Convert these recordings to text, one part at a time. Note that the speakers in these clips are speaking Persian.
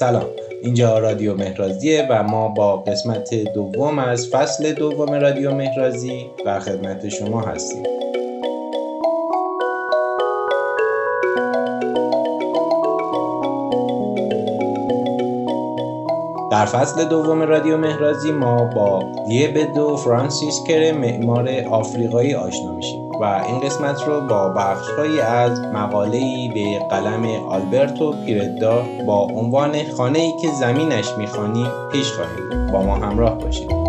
سلام، اینجا رادیو مهرازیه و ما با قسمت دوم از فصل دوم رادیو مهرازی در خدمت شما هستیم. در فصل دوم رادیو مهرازی ما با دیبدو فرانسیس کره، معمار آفریقایی، آشنا میشیم و این قسمت رو با بخشهایی از مقاله‌ای به قلم آلبرتو پیردو با عنوان خانه‌ای که زمینش می‌خوانیم پیش خواهیم برد. با ما همراه باشید.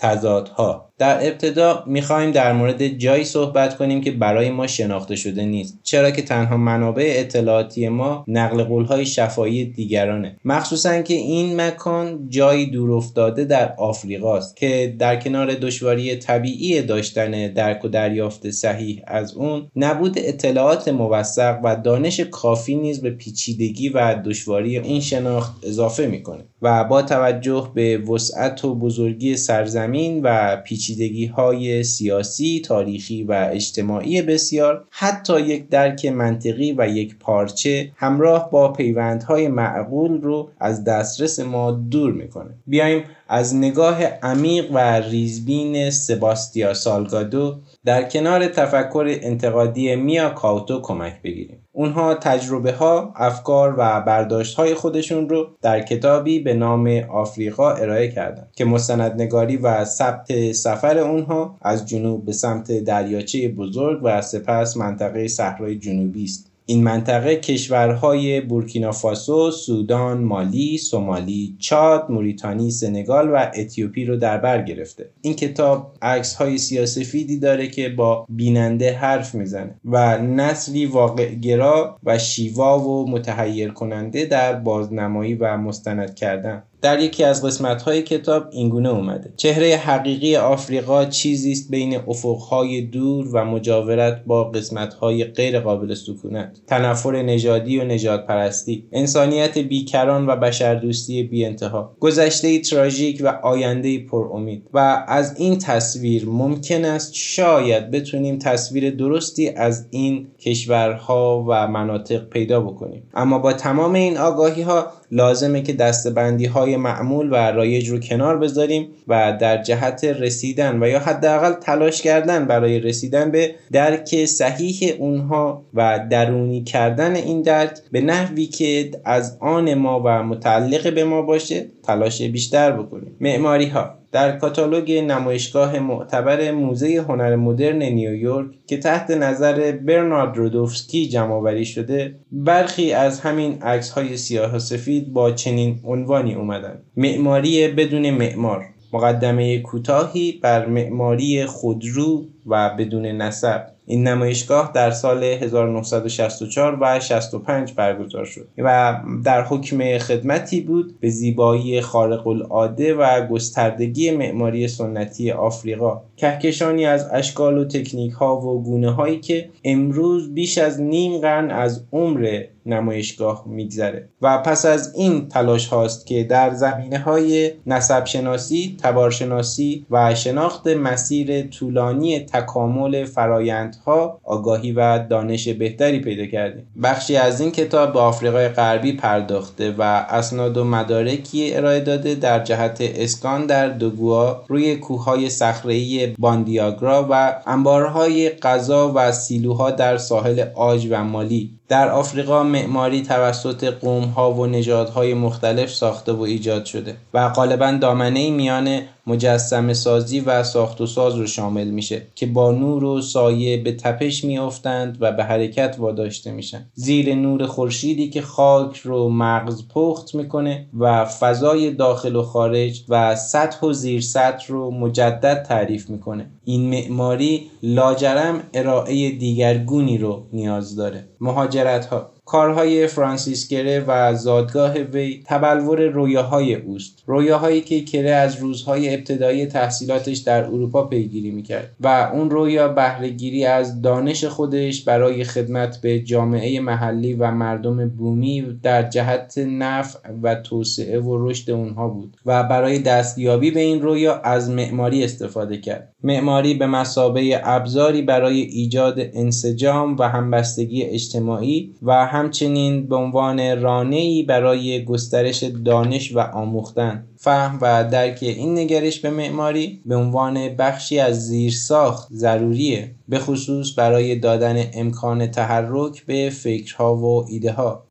تضادها. در ابتدا میخوایم در مورد جایی صحبت کنیم که برای ما شناخته شده نیست، چرا که تنها منابع اطلاعاتی ما نقل قول‌های شفاهی دیگرانه، مخصوصاً که این مکان جایی دورافتاده در آفریقاست که در کنار دشواری طبیعی داشتن درک و دریافت صحیح از اون، نبود اطلاعات موثق و دانش کافی نیز به پیچیدگی و دشواری این شناخت اضافه میکنه و با توجه به وسعت و بزرگی سرزمین و پیچیدگی‌های سیاسی، تاریخی و اجتماعی بسیار، حتی یک درک منطقی و یک پارچه همراه با پیوندهای معقول رو از دسترس ما دور میکنه. بیایم از نگاه عمیق و ریزبین سباستیان سالگادو در کنار تفکر انتقادی میا کاوتو کمک بگیریم. اونها تجربه ها، افکار و برداشت های خودشون رو در کتابی به نام آفریقا ارائه کردند که مستندنگاری و ثبت سفر اونها از جنوب به سمت دریاچه بزرگ و سپس منطقه صحرای جنوبی است. این منطقه کشورهای بورکینافاسو، سودان، مالی، سومالی، چاد، موریتانی، سنگال و اتیوپی رو در بر گرفته. این کتاب عکس‌های سیاه‌سفیدی داره که با بیننده حرف میزنه و نسلی واقع‌گرا و شیوا و متحیر کننده در بازنمایی و مستند کردن. در یکی از قسمت‌های کتاب اینگونه اومده: چهره حقیقی آفریقا چیزی است بین افق‌های دور و مجاورت با قسمت‌های غیر قابل سکونت، تنفر نژادی و نژادپرستی، انسانیت بیکران و بشردوستی بی‌انتها، گذشته‌ای تراژیک و آینده‌ای پرامید. و از این تصویر ممکن است شاید بتونیم تصویر درستی از این کشورها و مناطق پیدا بکنیم، اما با تمام این آگاهی‌ها لازمه که دسته‌بندی‌های معمول و رایج رو کنار بذاریم و در جهت رسیدن و یا حداقل تلاش کردن برای رسیدن به درک صحیح اونها و درونی کردن این درک به نحوی که از آن ما و متعلق به ما باشه تلاش بیشتر بکنیم. معماری‌ها. در کاتالوگ نمایشگاه معتبر موزه هنر مدرن نیویورک که تحت نظر برنارد رودوفسکی جمع‌آوری شده، برخی از همین عکس‌های سیاه و سفید با چنین عنوانی اومدن: معماری بدون معمار، مقدمه کوتاهی بر معماری خودرو و بدون نسب. این نمایشگاه در سال 1964 و 65 برگزار شد و در حکم خدمتی بود به زیبایی خارق العاده و گستردگی معماری سنتی آفریقا، کهکشانی از اشکال و تکنیک ها و گونه هایی که امروز بیش از نیم قرن از عمر نمایشگاه میگذره. و پس از این تلاش هاست که در زمینه های نسب شناسی، تبارشناسی و شناخت مسیر طولانی تکامل فرایندها آگاهی و دانش بهتری پیدا کردیم. بخشی از این کتاب به آفریقای غربی پرداخته و اسناد و مدارکی ارائه داده در جهت اسکان در دوگوا، روی کوههای صخره‌ای باندیاگرا و انبارهای غذا و سیلوها در ساحل آج و مالی. در آفریقا معماری توسط قوم‌ها و نژادهای مختلف ساخته و ایجاد شده و غالباً دامنه‌ای میان مجسمه سازی و ساخت و ساز رو شامل میشه که با نور و سایه به تپش میافتند و به حرکت واداشته میشن، زیر نور خورشیدی که خاک رو مغز پخت میکنه و فضای داخل و خارج و سطح و زیر سطح رو مجدد تعریف میکنه. این معماری لاجرم ارائه دیگرگونی رو نیاز داره. مهاجرت ها. کارهای فرانسیس کره و زادگاه وی تبلور رویاهای اوست، رویاهایی که کره از روزهای ابتدایی تحصیلاتش در اروپا پیگیری میکرد و اون رویا بهره‌گیری از دانش خودش برای خدمت به جامعه محلی و مردم بومی در جهت نفع و توسعه و رشد اونها بود و برای دستیابی به این رویا از معماری استفاده کرد. معماری به مثابه ابزاری برای ایجاد انسجام و همبستگی اجتماعی و همچنین به عنوان رانه‌ای برای گسترش دانش و آموختن. فهم و درک این نگرش به معماری به عنوان بخشی از زیرساخت ضروریه، به خصوص برای دادن امکان تحرک به فکرها و ایده ها.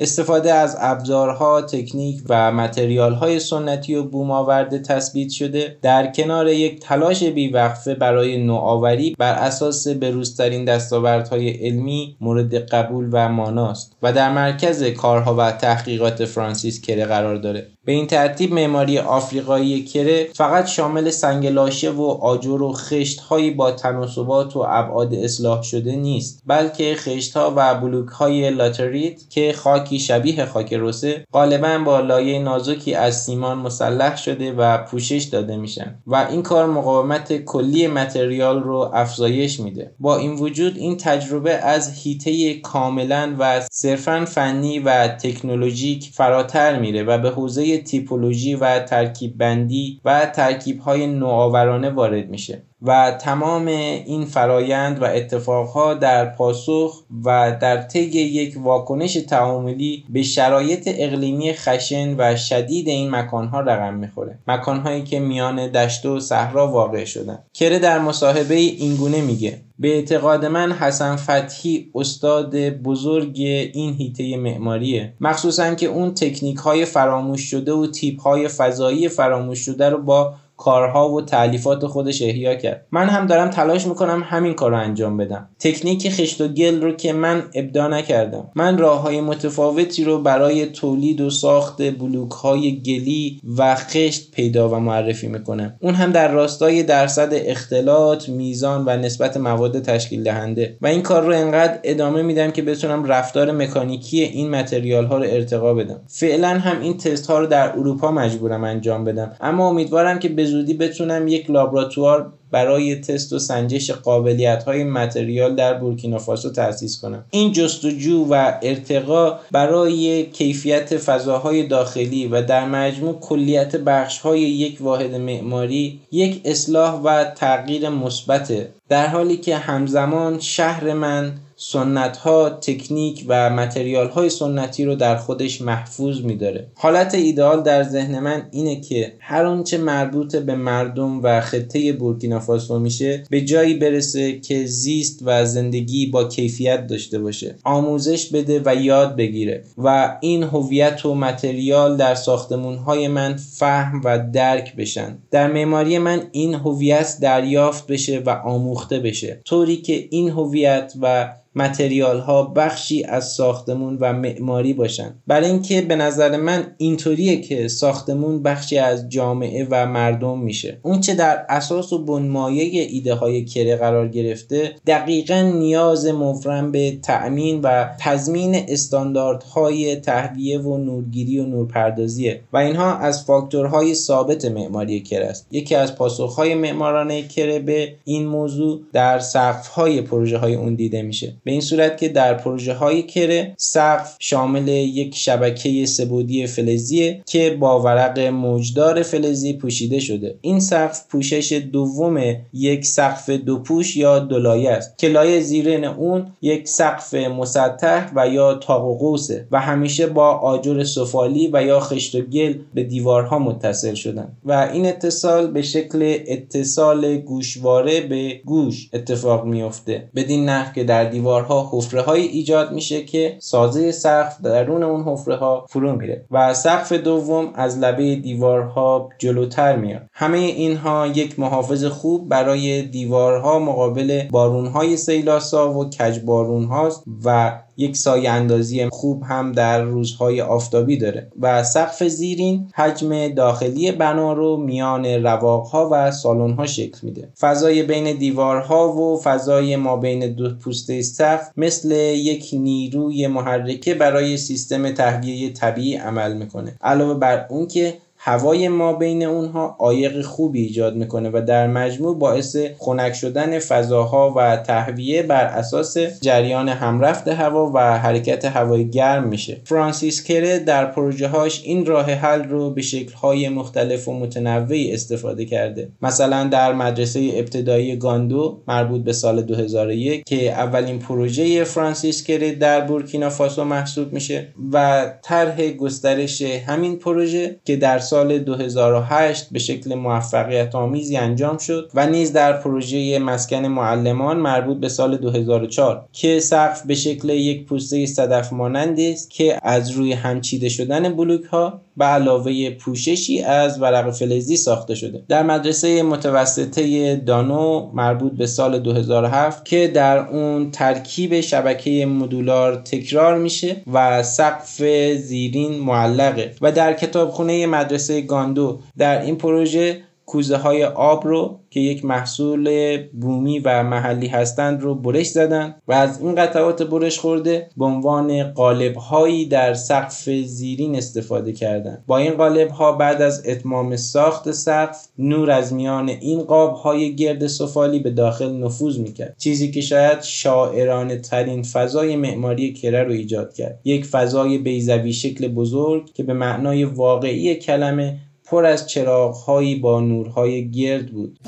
استفاده از ابزارها، تکنیک و متریال‌های سنتی و بوم‌آورده تثبیت شده در کنار یک تلاش بی‌وقفه برای نوآوری بر اساس به‌روزترین دستاوردهای علمی مورد قبول و ماناست و در مرکز کارها و تحقیقات فرانسیس کره قرار دارد. به این ترتیب معماری آفریقایی کره فقط شامل سنگ لاشه و آجر و خشت‌های با تناسبات و ابعاد اصلاح شده نیست، بلکه خشت‌ها و بلوک‌های لاتریت که خاکی شبیه خاک رسه غالباً با لایه نازکی از سیمان مسلح شده و پوشش داده میشن و این کار مقاومت کلی متریال رو افزایش میده. با این وجود این تجربه از حیطه کاملاً و صرفاً فنی و تکنولوژیک فراتر میره و به حوزه تیپولوژی و ترکیب بندی و ترکیب‌های نوآورانه وارد میشه و تمام این فرایند و اتفاقها در پاسخ و در طی یک واکنش تعاملی به شرایط اقلیمی خشن و شدید این مکانها رقم میخوره، مکانهایی که میان دشت و صحرا واقع شدن. کره در مصاحبه اینگونه میگه: به اعتقاد من حسن فتحی استاد بزرگ این حیطه معماریه، مخصوصا که اون تکنیک‌های فراموش شده و تیپ‌های فضایی فراموش شده رو با کارها و تالیفات خودش احیا کرد. من هم دارم تلاش میکنم همین کار رو انجام بدم، تکنیک خشت و گل رو که من ابداع نکردم. من راههای متفاوتی رو برای تولید و ساخت بلوک‌های گلی و خشت پیدا و معرفی میکنم، اون هم در راستای درصد اختلاط، میزان و نسبت مواد تشکیل دهنده و این کار رو انقدر ادامه میدم که بتونم رفتار مکانیکی این متریال ها رو ارتقا بدم. فعلا هم این تست ها رو در اروپا مجبورم انجام بدم، اما امیدوارم که زودی بتونم یک لابراتوار برای تست و سنجش قابلیت‌های متریال در بورکینافاسو تأسیس کنم. این جستجو و ارتقا برای کیفیت فضاهای داخلی و در مجموع کلیت بخش‌های یک واحد معماری یک اصلاح و تغییر مثبت، در حالی که همزمان شهر من سنت‌ها، تکنیک و متریال‌های سنتی رو در خودش محفوظ می‌داره. حالت ایدئال در ذهن من اینه که هر آنچه مربوط به مردم و خطه بورکینافاسو میشه به جایی برسه که زیست و زندگی با کیفیت داشته باشه، آموزش بده و یاد بگیره و این هویت و متریال در ساختمان‌های من فهم و درک بشن، در معماری من این هویت دریافت بشه و آموخته بشه، طوری که این هویت و متریال ها بخشی از ساختمون و معماری باشن. برای اینکه به نظر من اینطوریه که ساختمون بخشی از جامعه و مردم میشه. اون چه در اساس و بنمایه ایده های کره قرار گرفته دقیقاً نیاز مفرم به تأمین و تضمین استانداردهای تهویه و نورگیری و نورپردازیه و اینها از فاکتورهای ثابت معماری کره است. یکی از پاسخهای معماران کره به این موضوع در سقف های پروژه های اون دیده میشه، به این صورت که در پروژه های کره سقف شامل یک شبکه سه‌بعدی فلزیه که با ورق موجدار فلزی پوشیده شده. این سقف پوشش دوم یک سقف دو پوش یا دو لایه است که لایه زیرین اون یک سقف مسطح و یا طاق و قوسه و همیشه با آجر سفالی و یا خشت و گل به دیوارها متصل شدن و این اتصال به شکل اتصال گوشواره به گوش اتفاق میفته، بدین نحو که در دیوارها حفره‌های ایجاد میشه که سازه سقف درون اون حفره‌ها فرو میره و سقف دوم از لبه دیوارها جلوتر میاد. همه اینها یک محافظ خوب برای دیوارها مقابل بارون‌های سیلاسا و کج بارون‌هاست و یک سایه اندازی خوب هم در روزهای آفتابی داره و سقف زیرین حجم داخلی بنا رو میان رواقها و سالن‌ها شکل میده. فضای بین دیوارها و فضای ما بین دو پوسته سقف مثل یک نیروی محرکه برای سیستم تهویه طبیعی عمل میکنه. علاوه بر اون که هوای ما بین اونها عایق خوبی ایجاد میکنه و در مجموع باعث خنک شدن فضاها و تهویه بر اساس جریان همرفت هوا و حرکت هوای گرم میشه. فرانسیس کره در پروژه هاش این راه حل رو به شکل‌های مختلف و متنوعی استفاده کرده. مثلا در مدرسه ابتدایی گاندو مربوط به سال 2001 که اولین پروژه فرانسیس کره در بورکینافاسو محسوب میشه و طرح گسترش همین پروژه که در سال 2008 به شکل موفقیت آمیزی انجام شد و نیز در پروژه مسکن معلمان مربوط به سال 2004 که سقف به شکل یک پوسته صدف مانند است که از روی هم چیده شدن بلوک ها به علاوه پوششی از ورق فلزی ساخته شده. در مدرسه متوسطه دانو مربوط به سال 2007 که در اون ترکیب شبکه مدولار تکرار میشه و سقف زیرین معلقه و در کتابخونه مدرسه گاندو در این پروژه کوزه های آب رو که یک محصول بومی و محلی هستند رو برش زدن و از این قطعات برش خورده به عنوان قالب هایی در سقف زیرین استفاده کردند. با این قالب ها بعد از اتمام ساخت سقف نور از میان این قاب های گرد سفالی به داخل نفوذ میکرد، چیزی که شاید شاعرانه ترین فضای معماری کره رو ایجاد کرد. یک فضای بیضوی شکل بزرگ که به معنای واقعی کلمه پر از چراغ‌هایی با نورهای گرد بود.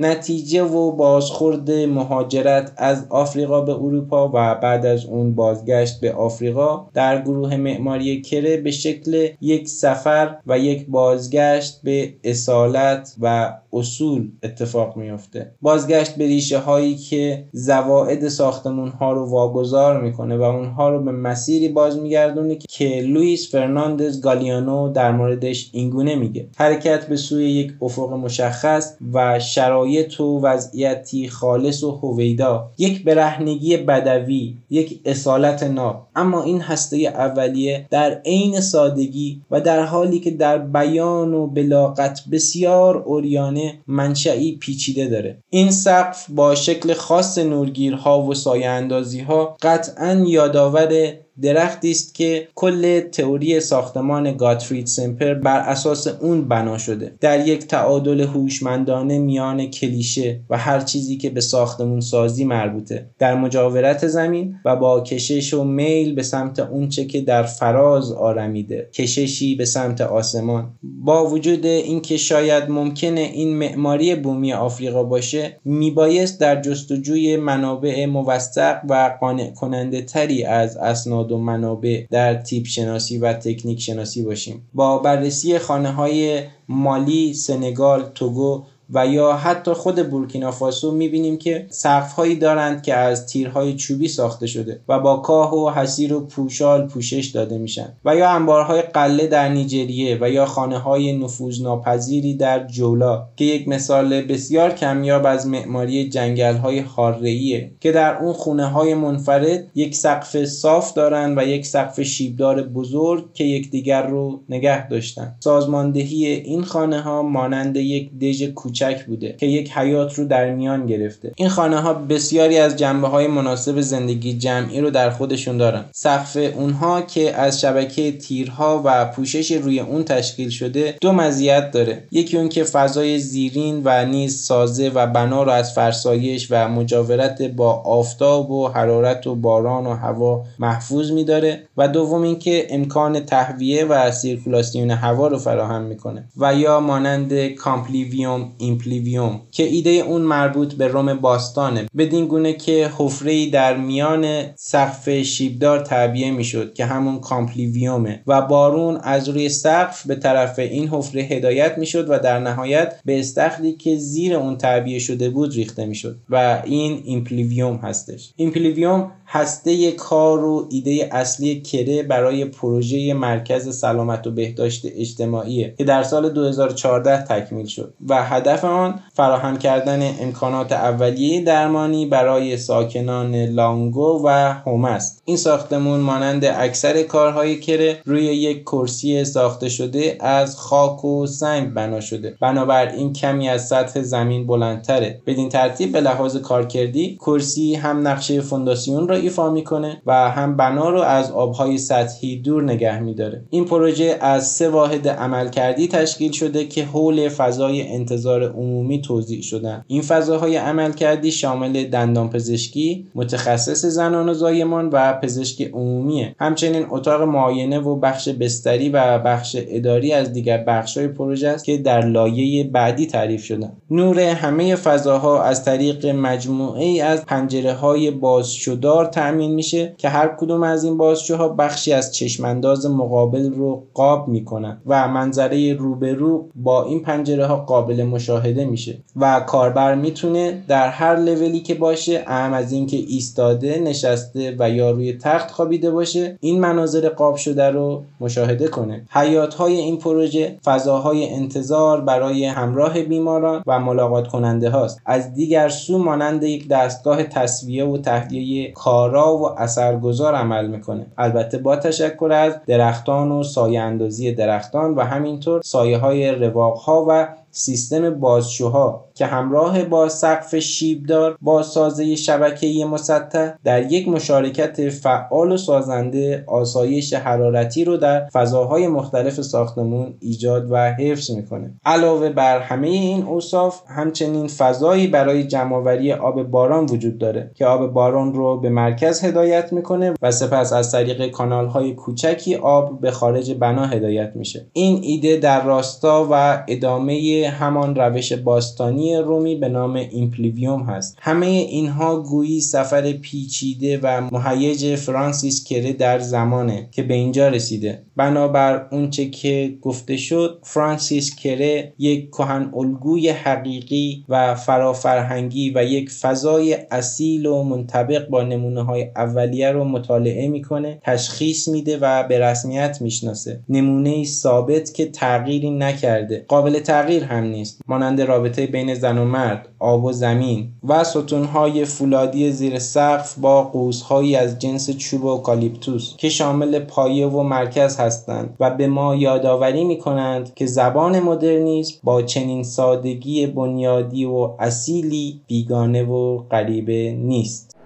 نتیجه و بازخورد مهاجرت از آفریقا به اروپا و بعد از اون بازگشت به آفریقا در گروه معماری کره به شکل یک سفر و یک بازگشت به اصالت و اصول اتفاق میفته. بازگشت به ریشه هایی که زوائد ساختمون ها رو واگذار میکنه و اونها رو به مسیری باز میگردونه که لوئیس فرناندز گالیانو در موردش اینگونه میگه: حرکت به سوی یک افق مشخص و شرایط و وضعیتی خالص و هویدا، یک برهنگی بدوی، یک اصالت ناب، اما این هسته اولیه در عین سادگی و در حالی که در بیان و بلاغت بسیار عریانه منشئی پیچیده داره. این سقف با شکل خاص نورگیرها و سایه اندازیها قطعاً یادآور درختی است که کل تئوری ساختمان گاتفرید سمپر بر اساس اون بنا شده. در یک تعادل هوشمندانه میان کلیشه و هر چیزی که به ساختمون سازی مربوطه، در مجاورت زمین و با کشش و میل به سمت اونچه که در فراز آرمیده، کششی به سمت آسمان. با وجود اینکه شاید ممکنه این معماری بومی آفریقا باشه، میبایست در جستجوی منابع موثق و قانع کننده تری از اسناد و منابع در تیپ شناسی و تکنیک شناسی باشیم. با بررسی خانه‌های مالی، سنگال، توگو و یا حتی خود بورکینافاسو میبینیم که سقف‌هایی دارند که از تیرهای چوبی ساخته شده و با کاه و حصیر و پوشال پوشش داده میشن، و یا انبارهای قله در نیجریه و یا خانه‌های نفوذناپذیری در جولا که یک مثال بسیار کمیاب از معماری جنگل‌های حاره‌ایه که در اون خانه‌های منفرد یک سقف صاف دارند و یک سقف شیبدار بزرگ که یکدیگر رو نگه داشتن. سازماندهی این خانه‌ها مانند یک دژ چک بوده که یک حیات رو در میان گرفته. این خانه‌ها بسیاری از جنبه‌های مناسب زندگی جمعی رو در خودشون دارن. سقف اونها که از شبکه تیرها و پوشش روی اون تشکیل شده دو مزیت داره. یکی اون که فضای زیرین و نیز سازه و بنا رو از فرسایش و مجاورت با آفتاب و حرارت و باران و هوا محفوظ می‌داره، و دوم این که امکان تهویه و سیرکولاسیون هوا رو فراهم می‌کنه، و یا مانند کامپلیویوم ایمپلیویوم که ایده اون مربوط به روم باستانه، بدین گونه که حفره‌ای در میان سقف شیبدار تعبیه میشد که همون کامپلیویومه و بارون از روی سقف به طرف این حفره هدایت میشد و در نهایت به استخری که زیر اون تعبیه شده بود ریخته میشد و این ایمپلیویوم هستش. ایمپلیویوم هسته کار و ایده اصلی کره برای پروژه مرکز سلامت و بهداشت اجتماعیه که در سال 2014 تکمیل شد و هدف آن فراهم کردن امکانات اولیه درمانی برای ساکنان لانگو و هومه است. این ساختمون مانند اکثر کارهای کره روی یک کرسی ساخته شده از خاک و سنگ بنا شده، بنابراین کمی از سطح زمین بلندتره. بدین ترتیب به لحاظ کارکردی کرسی هم نقشه فونداسیون را ایفا میکنه و هم بنا رو از آبهای سطحی دور نگه میداره. این پروژه از 3 واحد عملکردی تشکیل شده که حول فضای انتظار عمومی توزیع شدن. این فضاهای عملکردی شامل دندانپزشکی، متخصص زنان و زایمان و پزشک عمومیه. همچنین اتاق معاینه و بخش بستری و بخش اداری از دیگر بخش‌های پروژه است که در لایه بعدی تعریف شدن. نور همه فضاها از طریق مجموعه‌ای از پنجره‌های بازشدار تأمین میشه که هر کدوم از این بازشوها بخشی از چشمانداز مقابل رو قاب میکنن و منظره روبرو با این پنجره‌ها قابل مشاهده میشه و کاربر میتونه در هر لولی که باشه، اهم از اینکه ایستاده، نشسته و یا روی تخت خوابیده باشه، این مناظر قاب شده رو مشاهده کنه. حیات‌های این پروژه فضاهای انتظار برای همراه بیماران و ملاقات کننده هاست. از دیگر سو مانند یک دستگاه تسویه و تهویه کارا و اثرگذار عمل میکنه، البته با تشکر از درختان و سایه اندازی درختان و همینطور سایه های رواقها و سیستم بازشوها که همراه با سقف شیبدار با سازه شبکه‌ای مسطح در یک مشارکت فعال و سازنده آسایش حرارتی رو در فضاهای مختلف ساختمون ایجاد و حفظ میکنه. علاوه بر همه این اوصاف، همچنین فضایی برای جمع‌آوری آب باران وجود داره که آب باران رو به مرکز هدایت میکنه و سپس از طریق کانال‌های کوچکی آب به خارج بنا هدایت میشه. این ایده در راستا و ادامه همان روش باستانی رومی به نام ایمپلیویوم هست. همه اینها گویی سفر پیچیده و مهیج فرانسیس کره در زمانه که به اینجا رسیده. بنابر اونچه که گفته شد، فرانسیس کره یک کهن الگوی حقیقی و فرافرهنگی و یک فضای اصیل و منطبق با نمونه‌های اولیه رو مطالعه میکنه، تشخیص میده و به رسمیت میشناسه. نمونه‌ای ثابت که تغییری نکرده، قابل تغییر هم نیست، مانند رابطه بین زن و مرد، آب و زمین و ستونهای فولادی زیر سقف با قوس‌هایی از جنس چوب اوکالیپتوس که شامل پایه و مرکز هستند و به ما یادآوری می‌کنند که زبان مدرنیسم با چنین سادگی بنیادی و اصیلی بیگانه و غریبه نیست.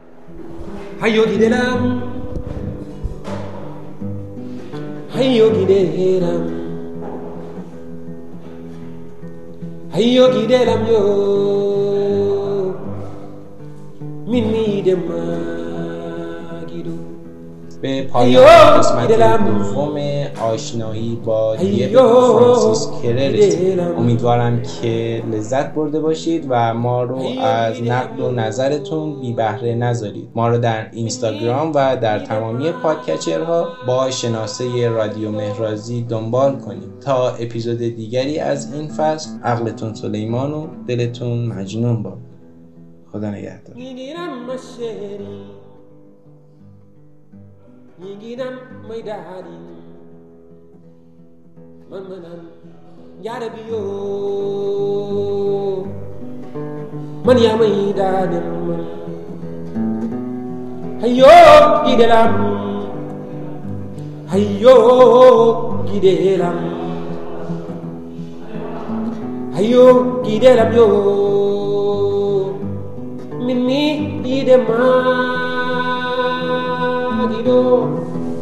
هیوگی دلم، هیوگی دلم، هیوگی دلم یو مینی دماغیدو. به پایان قسمت دوم آشنایی با دیبدو فرانسیس کره رسید. امیدوارم که لذت برده باشید و ما رو از نقد و نظرتون بی بهره نذارید. ما رو در اینستاگرام و در تمامی پادکچرها با شناسه رادیو مهرازی دنبال کنید. تا اپیزود دیگری از این فصل، عقلتون سلیمان و دلتون مجنون باد. خدا نگهدار. Yinginam mai dadi, man manam yarabiyo, man yamai dadi man. Hayo gidelam, hayo gidelam, hayo gidelam yo, minni idema. You know